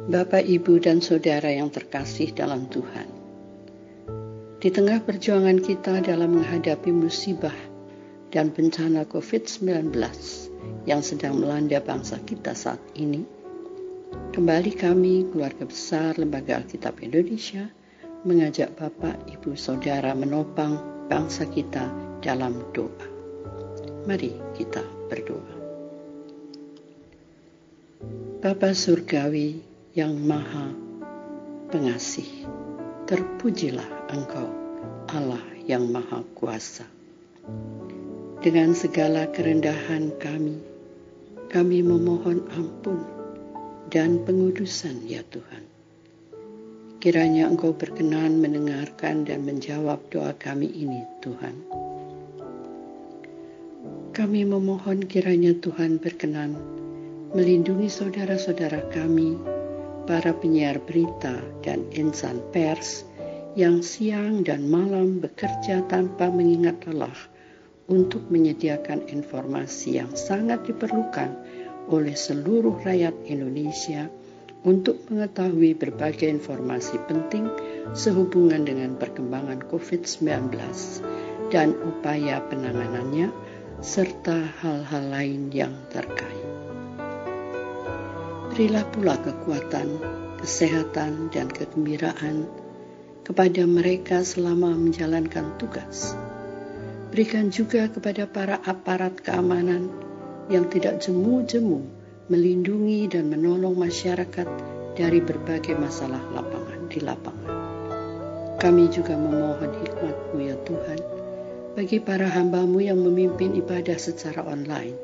Bapak, Ibu, dan Saudara yang terkasih dalam Tuhan. Di tengah perjuangan kita dalam menghadapi musibah dan bencana COVID-19 yang sedang melanda bangsa kita saat ini, kembali kami, keluarga besar Lembaga Alkitab Indonesia, mengajak Bapak, Ibu, Saudara menopang bangsa kita dalam doa. Mari kita berdoa. Bapa Surgawi yang Maha Pengasih, terpujilah Engkau, Allah yang Maha Kuasa. Dengan segala kerendahan kami memohon ampun dan pengudusan, ya Tuhan. Kiranya Engkau berkenan mendengarkan dan menjawab doa kami ini, Tuhan. Kami memohon kiranya Tuhan berkenan melindungi saudara-saudara kami, para penyiar berita dan insan pers yang siang dan malam bekerja tanpa mengingat lelah untuk menyediakan informasi yang sangat diperlukan oleh seluruh rakyat Indonesia untuk mengetahui berbagai informasi penting sehubungan dengan perkembangan COVID-19 dan upaya penanganannya serta hal-hal lain yang terkait. Berilah pula kekuatan, kesehatan, dan kegembiraan kepada mereka selama menjalankan tugas. Berikan juga kepada para aparat keamanan yang tidak jemu-jemu melindungi dan menolong masyarakat dari berbagai masalah lapangan di lapangan. Kami juga memohon hikmat-Mu, ya Tuhan, bagi para hamba-Mu yang memimpin ibadah secara online,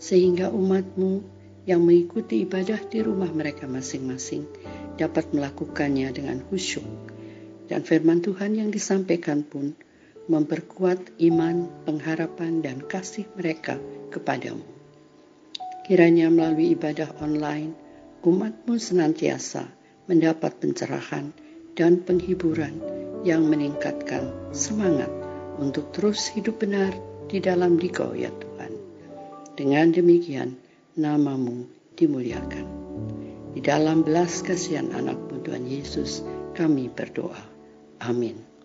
sehingga umat-Mu yang mengikuti ibadah di rumah mereka masing-masing dapat melakukannya dengan khusyuk. Dan firman Tuhan yang disampaikan pun memperkuat iman, pengharapan, dan kasih mereka kepadamu. Kiranya melalui ibadah online, umat-Mu senantiasa mendapat pencerahan dan penghiburan yang meningkatkan semangat untuk terus hidup benar di dalam Dikau, ya Tuhan. Dengan demikian, nama-Mu dimuliakan. Di dalam belas kasihan anak-Mu Tuhan Yesus kami berdoa. Amin.